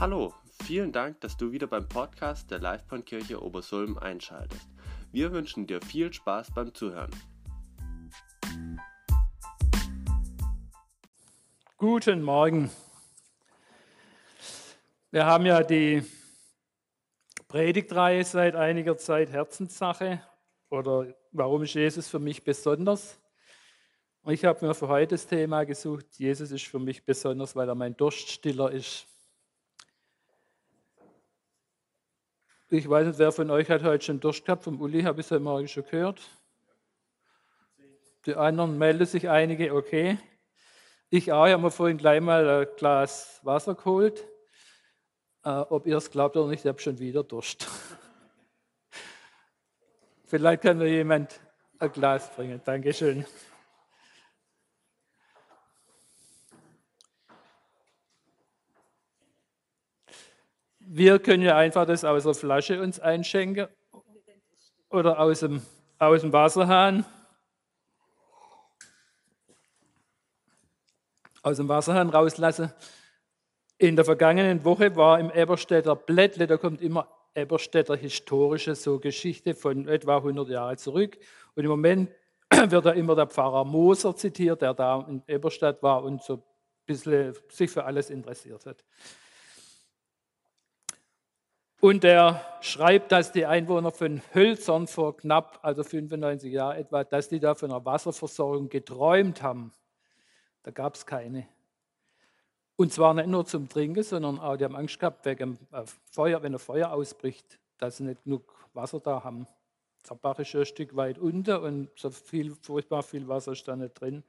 Hallo, vielen Dank, dass du wieder beim Podcast der LifePoint Kirche Obersulm einschaltest. Wir wünschen dir viel Spaß beim Zuhören. Guten Morgen. Wir haben ja die Predigtreihe seit einiger Zeit Herzenssache oder warum ist Jesus für mich besonders? Und ich habe mir für heute das Thema gesucht, Jesus ist für mich besonders, weil er mein Durststiller ist. Ich weiß nicht, wer von euch hat heute schon Durst gehabt? Vom Uli habe ich es heute Morgen schon gehört. Die anderen melden sich einige, okay. Ich auch, ich habe mir vorhin gleich mal ein Glas Wasser geholt. Ob ihr es glaubt oder nicht, ich habe schon wieder Durst. Vielleicht kann mir jemand ein Glas bringen. Dankeschön. Wir können ja einfach das aus der Flasche uns einschenken oder aus dem Wasserhahn. Aus dem Wasserhahn rauslassen. In der vergangenen Woche war im Eberstädter Blättle, da kommt immer Eberstädter historische so Geschichte von etwa 100 Jahren zurück. Und im Moment wird da immer der Pfarrer Moser zitiert, der da in Eberstadt war und so ein bisschen sich für alles interessiert hat. Und er schreibt, dass die Einwohner von Hölzern vor knapp, also 95 Jahren etwa, dass die da von einer Wasserversorgung geträumt haben. Da gab es keine. Und zwar nicht nur zum Trinken, sondern auch, die haben Angst gehabt, wegen Feuer, wenn ein Feuer ausbricht, dass sie nicht genug Wasser da haben. Der Bach ist schon ein Stück weit unter und so viel, furchtbar viel Wasser ist da nicht drin.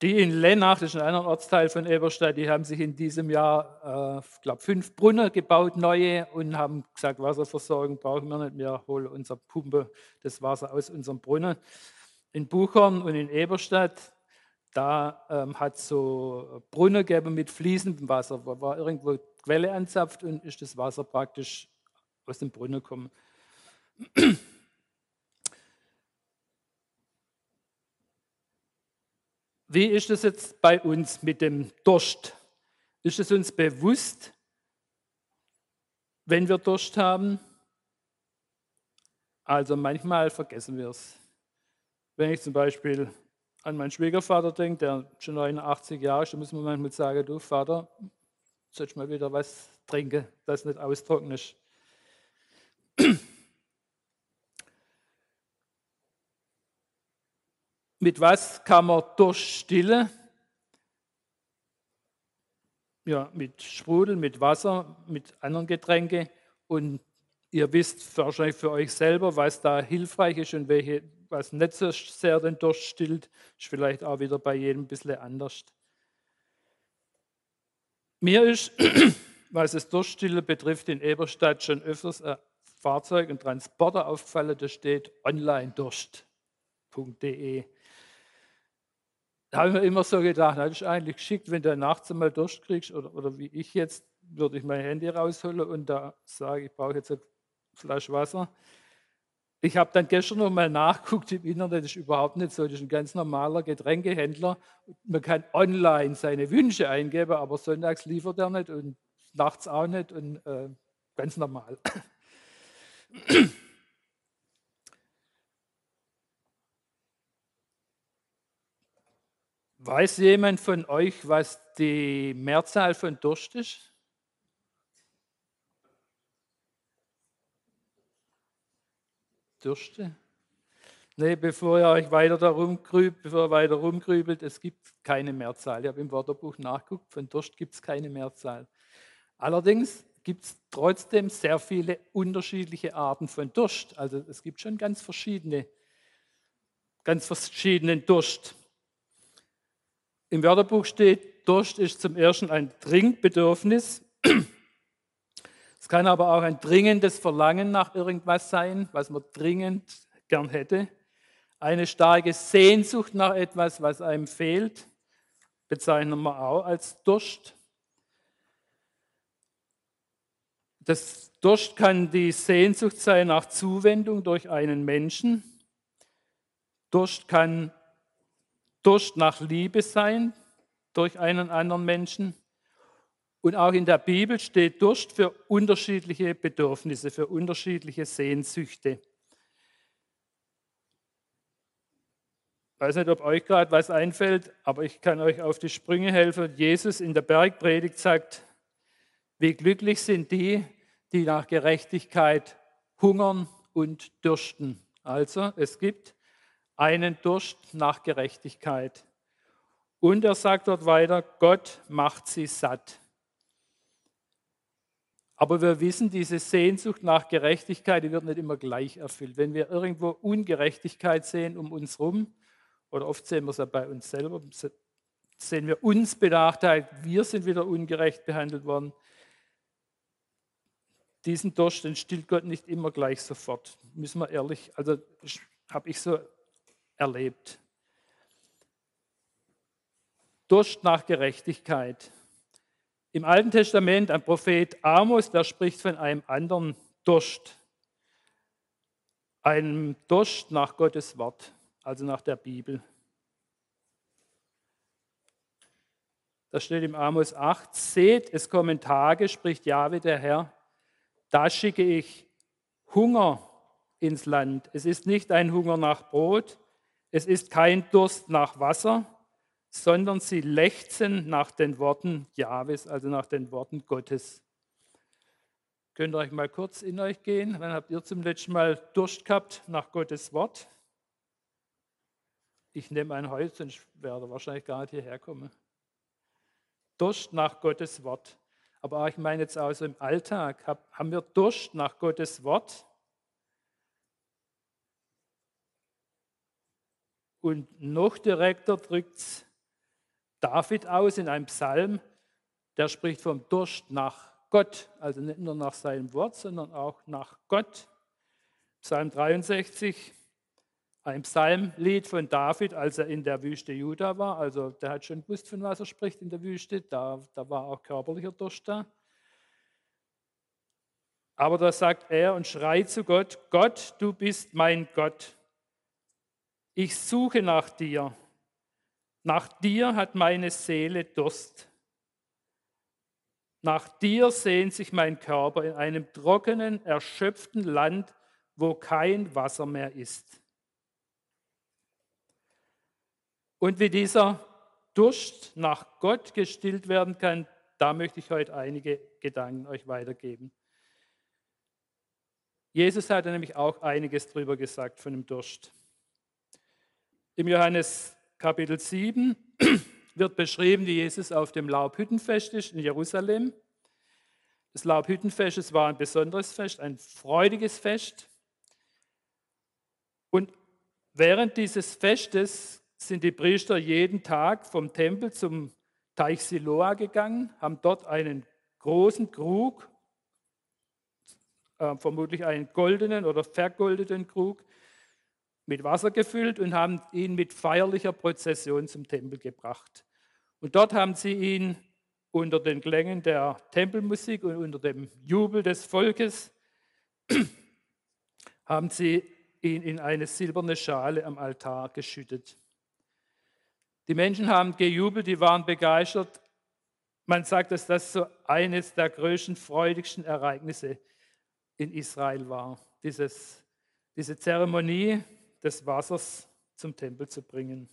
Die in Lenach, das ist ein anderer Ortsteil von Eberstadt, die haben sich in diesem Jahr, ich glaube, 5 Brunnen gebaut, neue, und haben gesagt, Wasserversorgung brauchen wir nicht mehr, holen unsere Pumpe das Wasser aus unserem Brunnen. In Buchhorn und in Eberstadt, da hat es so Brunnen gegeben mit fließendem Wasser, wo war irgendwo die Quelle anzapft und ist das Wasser praktisch aus dem Brunnen gekommen. Wie ist es jetzt bei uns mit dem Durst? Ist es uns bewusst, wenn wir Durst haben? Also manchmal vergessen wir es. Wenn ich zum Beispiel an meinen Schwiegervater denke, der schon 89 Jahre ist, dann muss man manchmal sagen, du Vater, sollst mal wieder was trinken, das nicht austrocknest. Mit was kann man durchstillen? Ja, mit Sprudel, mit Wasser, mit anderen Getränken. Und ihr wisst wahrscheinlich für euch selber, was da hilfreich ist und welche, was nicht so sehr den Durst stillt, ist vielleicht auch wieder bei jedem ein bisschen anders. Mir ist, was das Durststillen betrifft, in Eberstadt schon öfters ein Fahrzeug und Transporter aufgefallen, da steht onlinedurst.de. Da habe ich mir immer so gedacht, das ist eigentlich geschickt, wenn du nachts einmal Durst kriegst, oder wie ich jetzt, würde ich mein Handy rausholen und da sage, ich brauche jetzt eine Flasche Wasser. Ich habe dann gestern noch mal nachgeguckt im Internet, das ist überhaupt nicht so, das ist ein ganz normaler Getränkehändler. Man kann online seine Wünsche eingeben, aber sonntags liefert er nicht und nachts auch nicht und ganz normal. Weiß jemand von euch, was die Mehrzahl von Durst ist? Dürste? Nee, bevor ihr weiter rumgrübelt, es gibt keine Mehrzahl. Ich habe im Wörterbuch nachgeguckt, von Durst gibt es keine Mehrzahl. Allerdings gibt es trotzdem sehr viele unterschiedliche Arten von Durst. Also es gibt schon ganz verschiedenen Durst. Im Wörterbuch steht, Durst ist zum Ersten ein Trinkbedürfnis. Es kann aber auch ein dringendes Verlangen nach irgendwas sein, was man dringend gern hätte. Eine starke Sehnsucht nach etwas, was einem fehlt, bezeichnen wir auch als Durst. Das Durst kann die Sehnsucht sein nach Zuwendung durch einen Menschen. Durst kann Durst nach Liebe sein, durch einen anderen Menschen. Und auch in der Bibel steht Durst für unterschiedliche Bedürfnisse, für unterschiedliche Sehnsüchte. Ich weiß nicht, ob euch gerade was einfällt, aber ich kann euch auf die Sprünge helfen. Jesus in der Bergpredigt sagt, wie glücklich sind die, die nach Gerechtigkeit hungern und dürsten. Also es gibt einen Durst nach Gerechtigkeit. Und er sagt dort weiter, Gott macht sie satt. Aber wir wissen, diese Sehnsucht nach Gerechtigkeit, die wird nicht immer gleich erfüllt. Wenn wir irgendwo Ungerechtigkeit sehen um uns herum, oder oft sehen wir es ja bei uns selber, sehen wir uns benachteiligt, wir sind wieder ungerecht behandelt worden. Diesen Durst, den stillt Gott nicht immer gleich sofort. Müssen wir ehrlich, also habe ich so erlebt. Durst nach Gerechtigkeit. Im Alten Testament, ein Prophet Amos, der spricht von einem anderen Durst. Einem Durst nach Gottes Wort, also nach der Bibel. Da steht im Amos 8, seht, es kommen Tage, spricht Jahwe der Herr, da schicke ich Hunger ins Land. Es ist nicht ein Hunger nach Brot, es ist kein Durst nach Wasser, sondern sie lechzen nach den Worten Jahwes, also nach den Worten Gottes. Könnt ihr euch mal kurz in euch gehen? Wann habt ihr zum letzten Mal Durst gehabt nach Gottes Wort? Ich nehme ein Holz, sonst werde ich wahrscheinlich gar nicht hierher kommen. Durst nach Gottes Wort. Aber ich meine jetzt auch so im Alltag, haben wir Durst nach Gottes Wort? Und noch direkter drückt es David aus in einem Psalm, der spricht vom Durst nach Gott, also nicht nur nach seinem Wort, sondern auch nach Gott. Psalm 63, ein Psalmlied von David, als er in der Wüste Juda war, also der hat schon gewusst, von was er spricht in der Wüste, da war auch körperlicher Durst da. Aber da sagt er und schreit zu Gott, Gott, du bist mein Gott. Ich suche nach dir. Nach dir hat meine Seele Durst. Nach dir sehnt sich mein Körper in einem trockenen, erschöpften Land, wo kein Wasser mehr ist. Und wie dieser Durst nach Gott gestillt werden kann, da möchte ich heute einige Gedanken euch weitergeben. Jesus hatte nämlich auch einiges drüber gesagt von dem Durst. Im Johannes Kapitel 7 wird beschrieben, wie Jesus auf dem Laubhüttenfest ist in Jerusalem. Das Laubhüttenfest, es war ein besonderes Fest, ein freudiges Fest. Und während dieses Festes sind die Priester jeden Tag vom Tempel zum Teich Siloah gegangen, haben dort einen großen Krug, vermutlich einen goldenen oder vergoldeten Krug, mit Wasser gefüllt und haben ihn mit feierlicher Prozession zum Tempel gebracht. Und dort haben sie ihn unter den Klängen der Tempelmusik und unter dem Jubel des Volkes, haben sie ihn in eine silberne Schale am Altar geschüttet. Die Menschen haben gejubelt, die waren begeistert. Man sagt, dass das so eines der größten, freudigsten Ereignisse in Israel war, diese Zeremonie des Wassers zum Tempel zu bringen.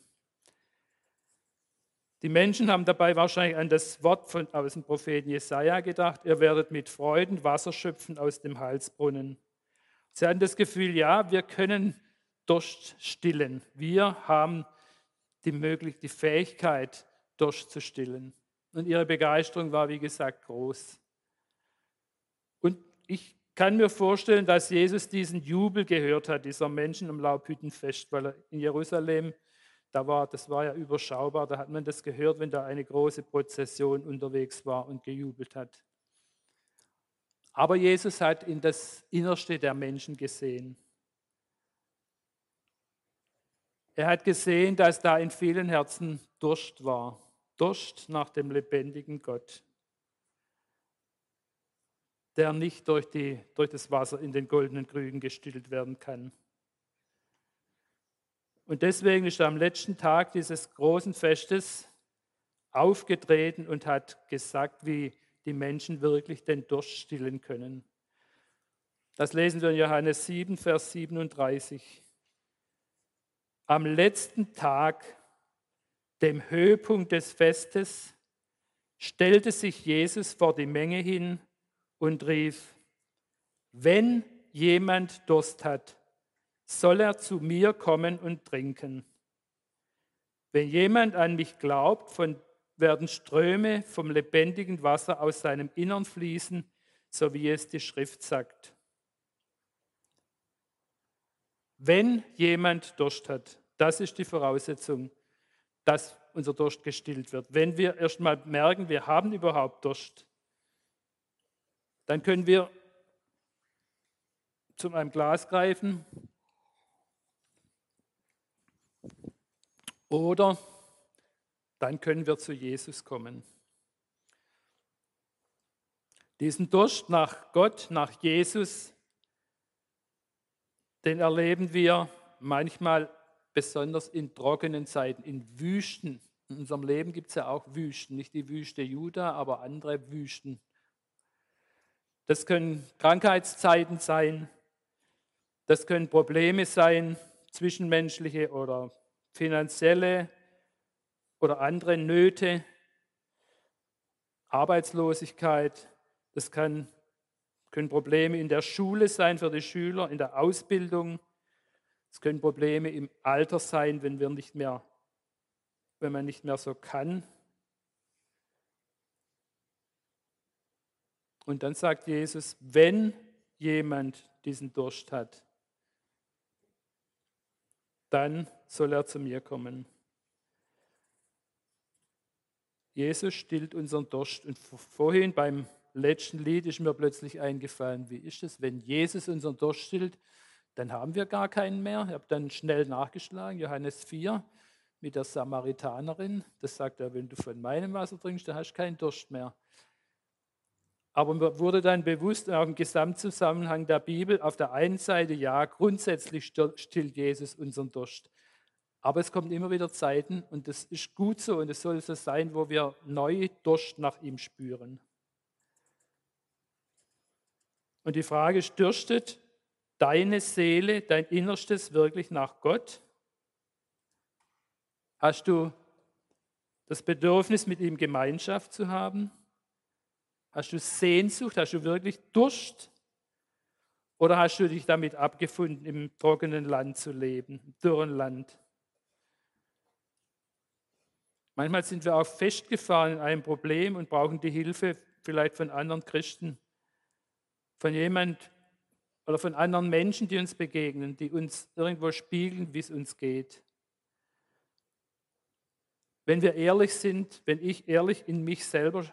Die Menschen haben dabei wahrscheinlich an das Wort aus dem Propheten Jesaja gedacht, ihr werdet mit Freuden Wasser schöpfen aus dem Halsbrunnen. Sie hatten das Gefühl, ja, wir können Durst stillen. Wir haben die Fähigkeit, Durst zu stillen. Und ihre Begeisterung war, wie gesagt, groß. Und ich kann mir vorstellen, dass Jesus diesen Jubel gehört hat, dieser Menschen am Laubhüttenfest, weil er in Jerusalem, das war ja überschaubar, da hat man das gehört, wenn da eine große Prozession unterwegs war und gejubelt hat. Aber Jesus hat in das Innerste der Menschen gesehen. Er hat gesehen, dass da in vielen Herzen Durst war, Durst nach dem lebendigen Gott, der nicht durch das Wasser in den goldenen Krügen gestillt werden kann. Und deswegen ist am letzten Tag dieses großen Festes aufgetreten und hat gesagt, wie die Menschen wirklich den Durst stillen können. Das lesen wir in Johannes 7, Vers 37. Am letzten Tag, dem Höhepunkt des Festes, stellte sich Jesus vor die Menge hin und rief: Wenn jemand Durst hat, soll er zu mir kommen und trinken. Wenn jemand an mich glaubt, werden Ströme vom lebendigen Wasser aus seinem Innern fließen, so wie es die Schrift sagt. Wenn jemand Durst hat, das ist die Voraussetzung, dass unser Durst gestillt wird. Wenn wir erst mal merken, wir haben überhaupt Durst, dann können wir zu einem Glas greifen oder dann können wir zu Jesus kommen. Diesen Durst nach Gott, nach Jesus, den erleben wir manchmal besonders in trockenen Zeiten, in Wüsten. In unserem Leben gibt es ja auch Wüsten, nicht die Wüste Juda, aber andere Wüsten. Das können Krankheitszeiten sein, das können Probleme sein, zwischenmenschliche oder finanzielle oder andere Nöte, Arbeitslosigkeit, das können Probleme in der Schule sein für die Schüler, in der Ausbildung. Es können Probleme im Alter sein, wenn man nicht mehr so kann. Und dann sagt Jesus, wenn jemand diesen Durst hat, dann soll er zu mir kommen. Jesus stillt unseren Durst. Und vorhin beim letzten Lied ist mir plötzlich eingefallen, wie ist es, wenn Jesus unseren Durst stillt, dann haben wir gar keinen mehr. Ich habe dann schnell nachgeschlagen, Johannes 4 mit der Samaritanerin. Das sagt er, wenn du von meinem Wasser trinkst, dann hast du keinen Durst mehr. Aber mir wurde dann bewusst, auch im Gesamtzusammenhang der Bibel, auf der einen Seite, ja, grundsätzlich stillt Jesus unseren Durst. Aber es kommt immer wieder Zeiten und das ist gut so und es soll so sein, wo wir neue Durst nach ihm spüren. Und die Frage ist, dürstet deine Seele, dein Innerstes wirklich nach Gott? Hast du das Bedürfnis, mit ihm Gemeinschaft zu haben? Hast du Sehnsucht? Hast du wirklich Durst? Oder hast du dich damit abgefunden, im trockenen Land zu leben, im dürren Land? Manchmal sind wir auch festgefahren in einem Problem und brauchen die Hilfe vielleicht von anderen Christen, von jemand oder von anderen Menschen, die uns begegnen, die uns irgendwo spiegeln, wie es uns geht. Wenn wir ehrlich sind, wenn ich ehrlich in mich selber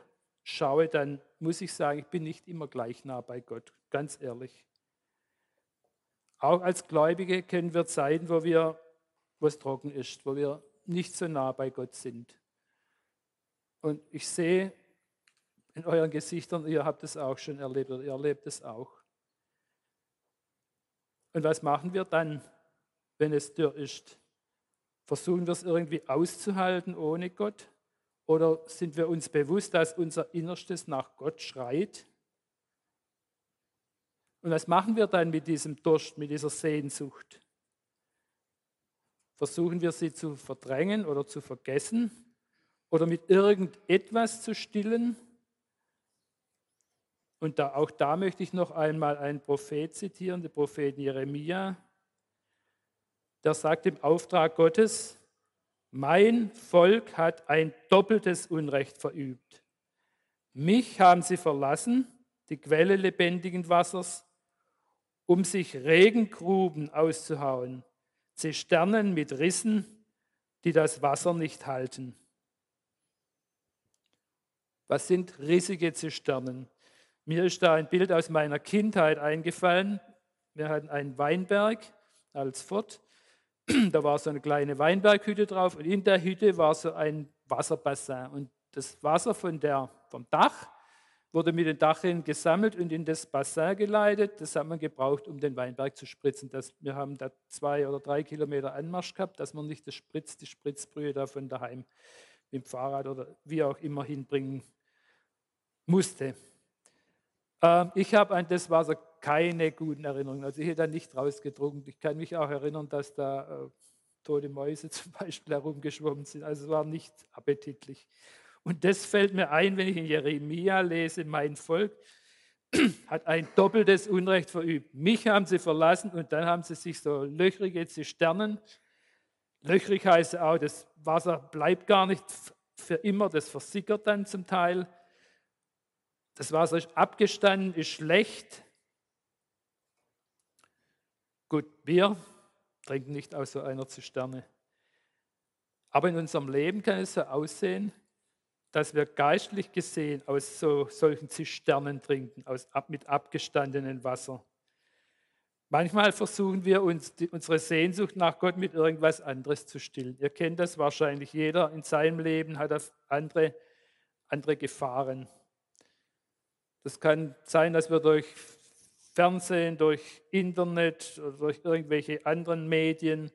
schaue, dann muss ich sagen, ich bin nicht immer gleich nah bei Gott, ganz ehrlich. Auch als Gläubige kennen wir Zeiten, wo es trocken ist, wo wir nicht so nah bei Gott sind. Und ich sehe in euren Gesichtern, ihr habt es auch schon erlebt oder ihr erlebt es auch. Und was machen wir dann, wenn es dürr ist? Versuchen wir es irgendwie auszuhalten ohne Gott? Oder sind wir uns bewusst, dass unser Innerstes nach Gott schreit? Und was machen wir dann mit diesem Durst, mit dieser Sehnsucht? Versuchen wir sie zu verdrängen oder zu vergessen? Oder mit irgendetwas zu stillen? Und auch da möchte ich noch einmal einen Prophet zitieren, den Propheten Jeremia. Der sagt im Auftrag Gottes, mein Volk hat ein doppeltes Unrecht verübt. Mich haben sie verlassen, die Quelle lebendigen Wassers, um sich Regengruben auszuhauen, Zisternen mit Rissen, die das Wasser nicht halten. Was sind riesige Zisternen? Mir ist da ein Bild aus meiner Kindheit eingefallen. Wir hatten einen Weinberg als Fort. Da war so eine kleine Weinberghütte drauf und in der Hütte war so ein Wasserbassin. Und das Wasser vom Dach wurde mit den Dachrinnen gesammelt und in das Bassin geleitet. Das hat man gebraucht, um den Weinberg zu spritzen. Wir haben da 2 oder 3 Kilometer Anmarsch gehabt, dass man nicht die Spritzbrühe da von daheim mit dem Fahrrad oder wie auch immer hinbringen musste. Ich habe an das Wasser keine guten Erinnerungen. Also ich hätte da nicht rausgetrunken. Ich kann mich auch erinnern, dass da tote Mäuse zum Beispiel herumgeschwommen sind. Also es war nicht appetitlich. Und das fällt mir ein, wenn ich in Jeremia lese, mein Volk hat ein doppeltes Unrecht verübt. Mich haben sie verlassen und dann haben sie sich so löchrige Zisternen. Löchrig heißt auch, das Wasser bleibt gar nicht für immer, das versickert dann zum Teil. Das Wasser ist abgestanden, ist schlecht. Gut, wir trinken nicht aus so einer Zisterne. Aber in unserem Leben kann es so aussehen, dass wir geistlich gesehen aus solchen Zisternen trinken, mit abgestandenem Wasser. Manchmal versuchen wir, unsere Sehnsucht nach Gott mit irgendwas anderes zu stillen. Ihr kennt das wahrscheinlich, jeder in seinem Leben hat andere Gefahren. Das kann sein, dass wir durch Fernsehen, durch Internet oder durch irgendwelche anderen Medien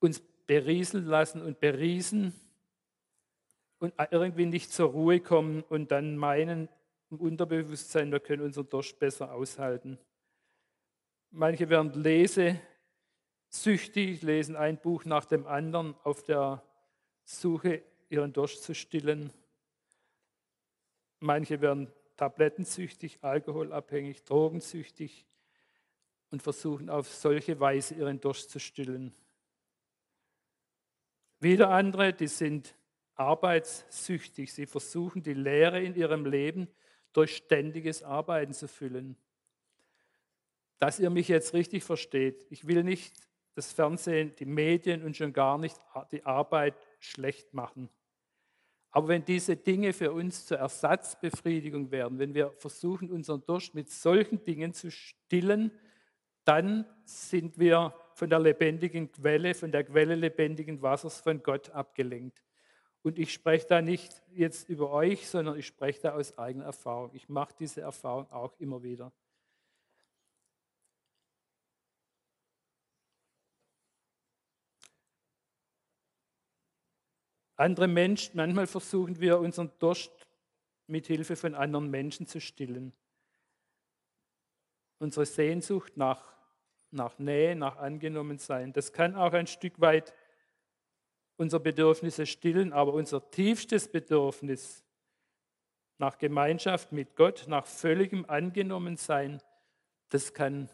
uns berieseln lassen und beriesen und irgendwie nicht zur Ruhe kommen und dann meinen im Unterbewusstsein, wir können unseren Durst besser aushalten. Manche werden lesesüchtig, lesen ein Buch nach dem anderen auf der Suche, ihren Durst zu stillen. Manche werden tablettensüchtig, alkoholabhängig, drogensüchtig und versuchen auf solche Weise ihren Durst zu stillen. Wieder andere, die sind arbeitssüchtig. Sie versuchen, die Leere in ihrem Leben durch ständiges Arbeiten zu füllen. Dass ihr mich jetzt richtig versteht, ich will nicht das Fernsehen, die Medien und schon gar nicht die Arbeit schlecht machen. Aber wenn diese Dinge für uns zur Ersatzbefriedigung werden, wenn wir versuchen, unseren Durst mit solchen Dingen zu stillen, dann sind wir von der lebendigen Quelle, von der Quelle lebendigen Wassers von Gott abgelenkt. Und ich spreche da nicht jetzt über euch, sondern ich spreche da aus eigener Erfahrung. Ich mache diese Erfahrung auch immer wieder. Andere Menschen, manchmal versuchen wir, unseren Durst mit Hilfe von anderen Menschen zu stillen. Unsere Sehnsucht nach Nähe, nach Angenommensein, das kann auch ein Stück weit unsere Bedürfnisse stillen, aber unser tiefstes Bedürfnis nach Gemeinschaft mit Gott, nach völligem Angenommensein, das können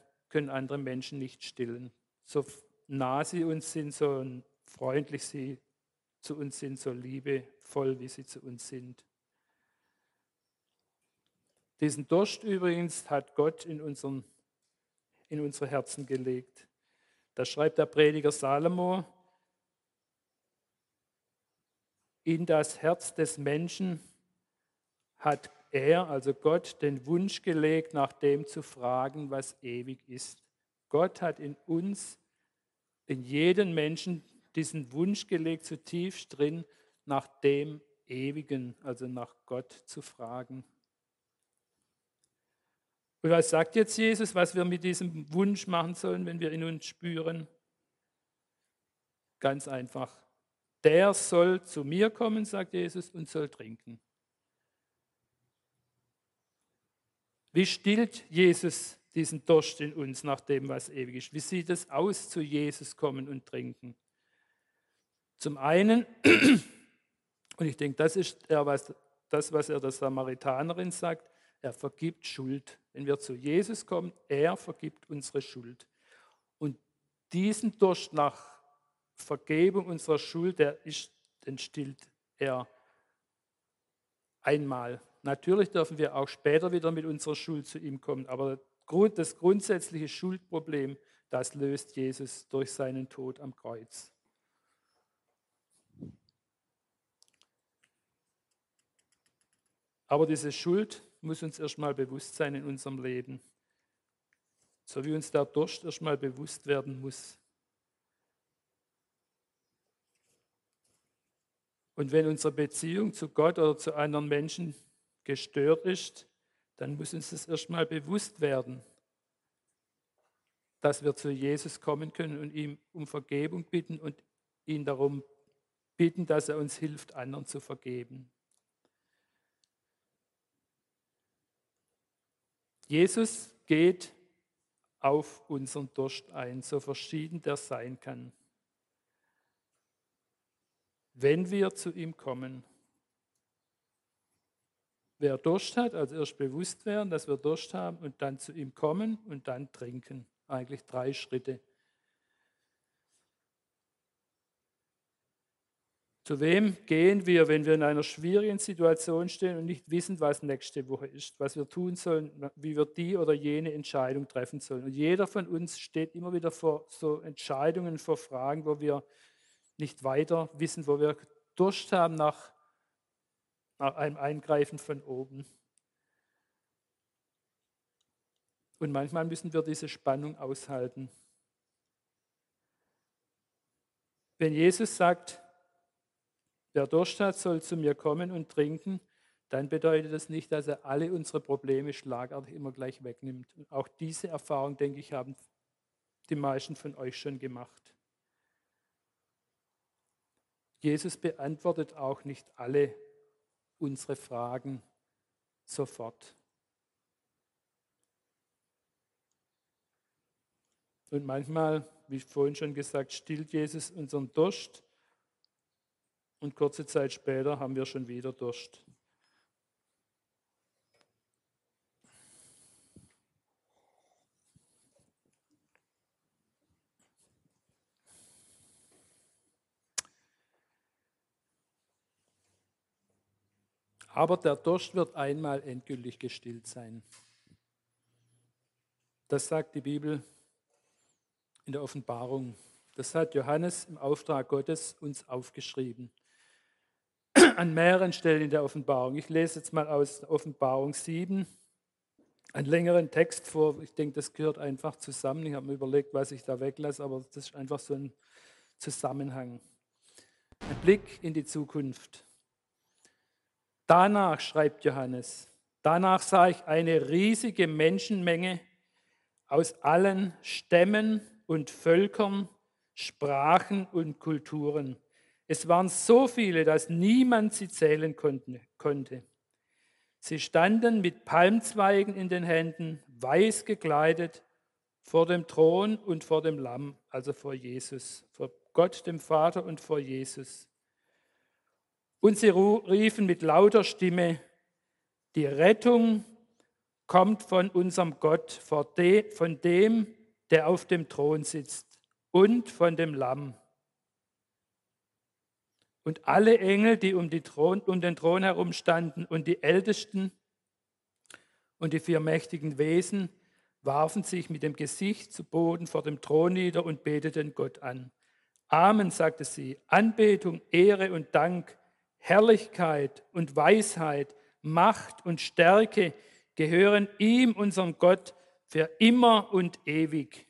andere Menschen nicht stillen. So nah sie uns sind, so freundlich sie zu uns sind, so liebevoll, wie sie zu uns sind. Diesen Durst übrigens hat Gott in unsere Herzen gelegt. Da schreibt der Prediger Salomo, in das Herz des Menschen hat er, also Gott, den Wunsch gelegt, nach dem zu fragen, was ewig ist. Gott hat in uns, in jedem Menschen, diesen Wunsch gelegt, zutiefst drin, nach dem Ewigen, also nach Gott zu fragen. Und was sagt jetzt Jesus, was wir mit diesem Wunsch machen sollen, wenn wir ihn uns spüren? Ganz einfach. Der soll zu mir kommen, sagt Jesus, und soll trinken. Wie stillt Jesus diesen Durst in uns nach dem, was ewig ist? Wie sieht es aus, zu Jesus kommen und trinken? Zum einen, und ich denke, das ist das, was er der Samaritanerin sagt, er vergibt Schuld. Wenn wir zu Jesus kommen, er vergibt unsere Schuld. Und diesen Durst nach Vergebung unserer Schuld, den stillt er einmal. Natürlich dürfen wir auch später wieder mit unserer Schuld zu ihm kommen, aber das grundsätzliche Schuldproblem, das löst Jesus durch seinen Tod am Kreuz. Aber diese Schuld muss uns erstmal bewusst sein in unserem Leben, so wie uns der Durst erstmal bewusst werden muss. Und wenn unsere Beziehung zu Gott oder zu anderen Menschen gestört ist, dann muss uns das erstmal bewusst werden, dass wir zu Jesus kommen können und ihm um Vergebung bitten und ihn darum bitten, dass er uns hilft, anderen zu vergeben. Jesus geht auf unseren Durst ein, so verschieden der sein kann. Wenn wir zu ihm kommen, wer Durst hat, also erst bewusst werden, dass wir Durst haben und dann zu ihm kommen und dann trinken. Eigentlich 3 Schritte. Zu wem gehen wir, wenn wir in einer schwierigen Situation stehen und nicht wissen, was nächste Woche ist, was wir tun sollen, wie wir die oder jene Entscheidung treffen sollen? Und jeder von uns steht immer wieder vor so Entscheidungen, vor Fragen, wo wir nicht weiter wissen, wo wir Durst haben nach einem Eingreifen von oben. Und manchmal müssen wir diese Spannung aushalten. Wenn Jesus sagt, wer Durst hat, soll zu mir kommen und trinken, dann bedeutet das nicht, dass er alle unsere Probleme schlagartig immer gleich wegnimmt. Und auch diese Erfahrung, denke ich, haben die meisten von euch schon gemacht. Jesus beantwortet auch nicht alle unsere Fragen sofort. Und manchmal, wie vorhin schon gesagt, stillt Jesus unseren Durst. Und kurze Zeit später haben wir schon wieder Durst. Aber der Durst wird einmal endgültig gestillt sein. Das sagt die Bibel in der Offenbarung. Das hat Johannes im Auftrag Gottes uns aufgeschrieben. An mehreren Stellen in der Offenbarung. Ich lese jetzt mal aus Offenbarung 7 einen längeren Text vor. Ich denke, das gehört einfach zusammen. Ich habe mir überlegt, was ich da weglasse, aber das ist einfach so ein Zusammenhang. Ein Blick in die Zukunft. Danach, schreibt Johannes, danach sah ich eine riesige Menschenmenge aus allen Stämmen und Völkern, Sprachen und Kulturen. Es waren so viele, dass niemand sie zählen konnte. Sie standen mit Palmzweigen in den Händen, weiß gekleidet, vor dem Thron und vor dem Lamm, also vor Jesus, vor Gott, dem Vater und vor Jesus. Und sie riefen mit lauter Stimme, die Rettung kommt von unserem Gott, von dem, der auf dem Thron sitzt und von dem Lamm. Und alle Engel, die um den Thron herum standen, und die Ältesten und die 4 mächtigen Wesen, warfen sich mit dem Gesicht zu Boden vor dem Thron nieder und beteten Gott an. Amen, sagte sie, Anbetung, Ehre und Dank, Herrlichkeit und Weisheit, Macht und Stärke gehören ihm, unserem Gott, für immer und ewig.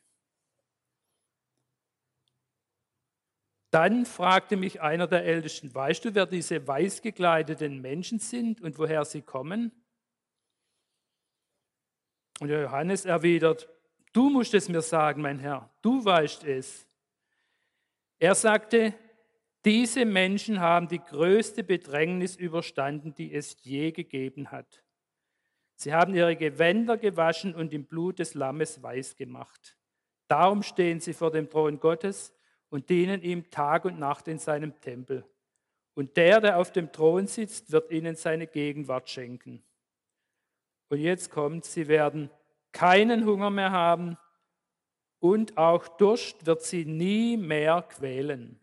Dann fragte mich einer der Ältesten, weißt du, wer diese weiß gekleideten Menschen sind und woher sie kommen? Und Johannes erwidert, du musst es mir sagen, mein Herr, du weißt es. Er sagte, diese Menschen haben die größte Bedrängnis überstanden, die es je gegeben hat. Sie haben ihre Gewänder gewaschen und im Blut des Lammes weiß gemacht. Darum stehen sie vor dem Thron Gottes und dienen ihm Tag und Nacht in seinem Tempel. Und der auf dem Thron sitzt, wird ihnen seine Gegenwart schenken. Und jetzt kommt, sie werden keinen Hunger mehr haben und auch Durst wird sie nie mehr quälen.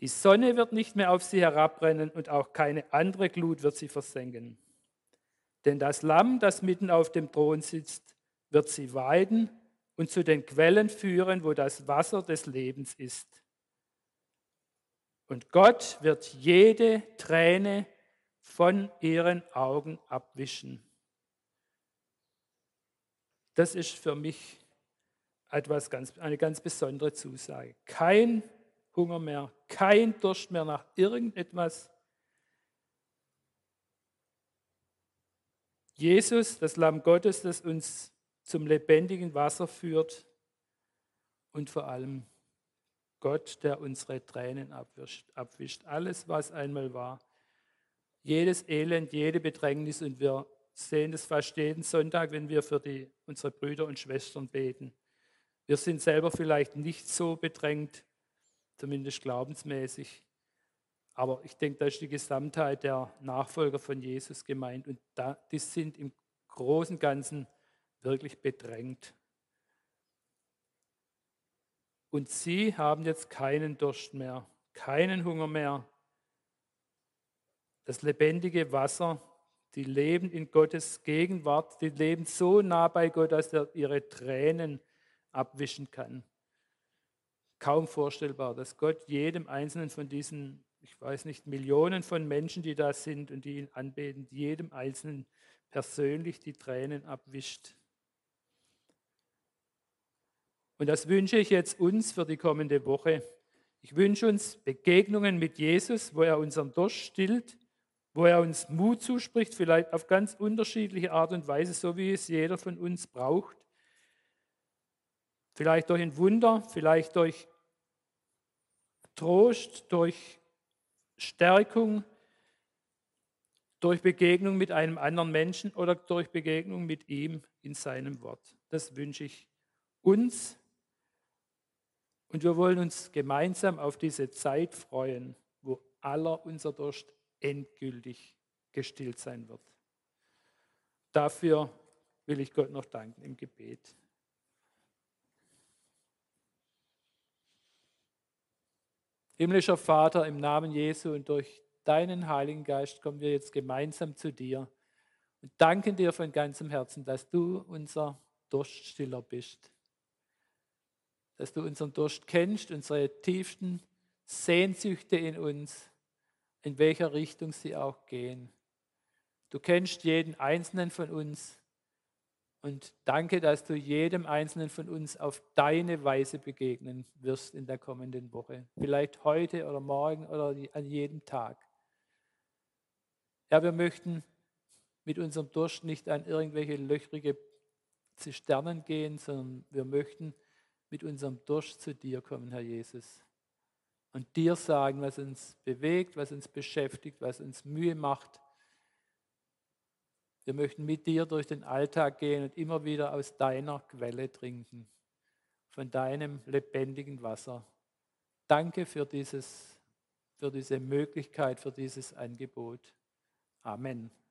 Die Sonne wird nicht mehr auf sie herabbrennen und auch keine andere Glut wird sie versenken. Denn das Lamm, das mitten auf dem Thron sitzt, wird sie weiden und zu den Quellen führen, wo das Wasser des Lebens ist. Und Gott wird jede Träne von ihren Augen abwischen. Das ist für mich eine ganz besondere Zusage. Kein Hunger mehr, kein Durst mehr nach irgendetwas. Jesus, das Lamm Gottes, das uns zum lebendigen Wasser führt und vor allem Gott, der unsere Tränen abwischt. Alles, was einmal war, jedes Elend, jede Bedrängnis, und wir sehen das fast jeden Sonntag, wenn wir für unsere Brüder und Schwestern beten. Wir sind selber vielleicht nicht so bedrängt, zumindest glaubensmäßig, aber ich denke, da ist die Gesamtheit der Nachfolger von Jesus gemeint, und die sind im großen Ganzen wirklich bedrängt. Und sie haben jetzt keinen Durst mehr, keinen Hunger mehr. Das lebendige Wasser, die leben in Gottes Gegenwart, die leben so nah bei Gott, dass er ihre Tränen abwischen kann. Kaum vorstellbar, dass Gott jedem einzelnen von diesen, ich weiß nicht, Millionen von Menschen, die da sind und die ihn anbeten, jedem einzelnen persönlich die Tränen abwischt. Und das wünsche ich jetzt uns für die kommende Woche. Ich wünsche uns Begegnungen mit Jesus, wo er unseren Durst stillt, wo er uns Mut zuspricht, vielleicht auf ganz unterschiedliche Art und Weise, so wie es jeder von uns braucht. Vielleicht durch ein Wunder, vielleicht durch Trost, durch Stärkung, durch Begegnung mit einem anderen Menschen oder durch Begegnung mit ihm in seinem Wort. Das wünsche ich uns, und wir wollen uns gemeinsam auf diese Zeit freuen, wo aller unser Durst endgültig gestillt sein wird. Dafür will ich Gott noch danken im Gebet. Himmlischer Vater, im Namen Jesu und durch deinen Heiligen Geist kommen wir jetzt gemeinsam zu dir und danken dir von ganzem Herzen, dass du unser Durststiller bist, dass du unseren Durst kennst, unsere tiefsten Sehnsüchte in uns, in welcher Richtung sie auch gehen. Du kennst jeden Einzelnen von uns, und danke, dass du jedem Einzelnen von uns auf deine Weise begegnen wirst in der kommenden Woche. Vielleicht heute oder morgen oder an jedem Tag. Ja, wir möchten mit unserem Durst nicht an irgendwelche löchrige Zisternen gehen, sondern wir möchten mit unserem Durst zu dir kommen, Herr Jesus. Und dir sagen, was uns bewegt, was uns beschäftigt, was uns Mühe macht. Wir möchten mit dir durch den Alltag gehen und immer wieder aus deiner Quelle trinken, von deinem lebendigen Wasser. Danke für diese Möglichkeit, für dieses Angebot. Amen.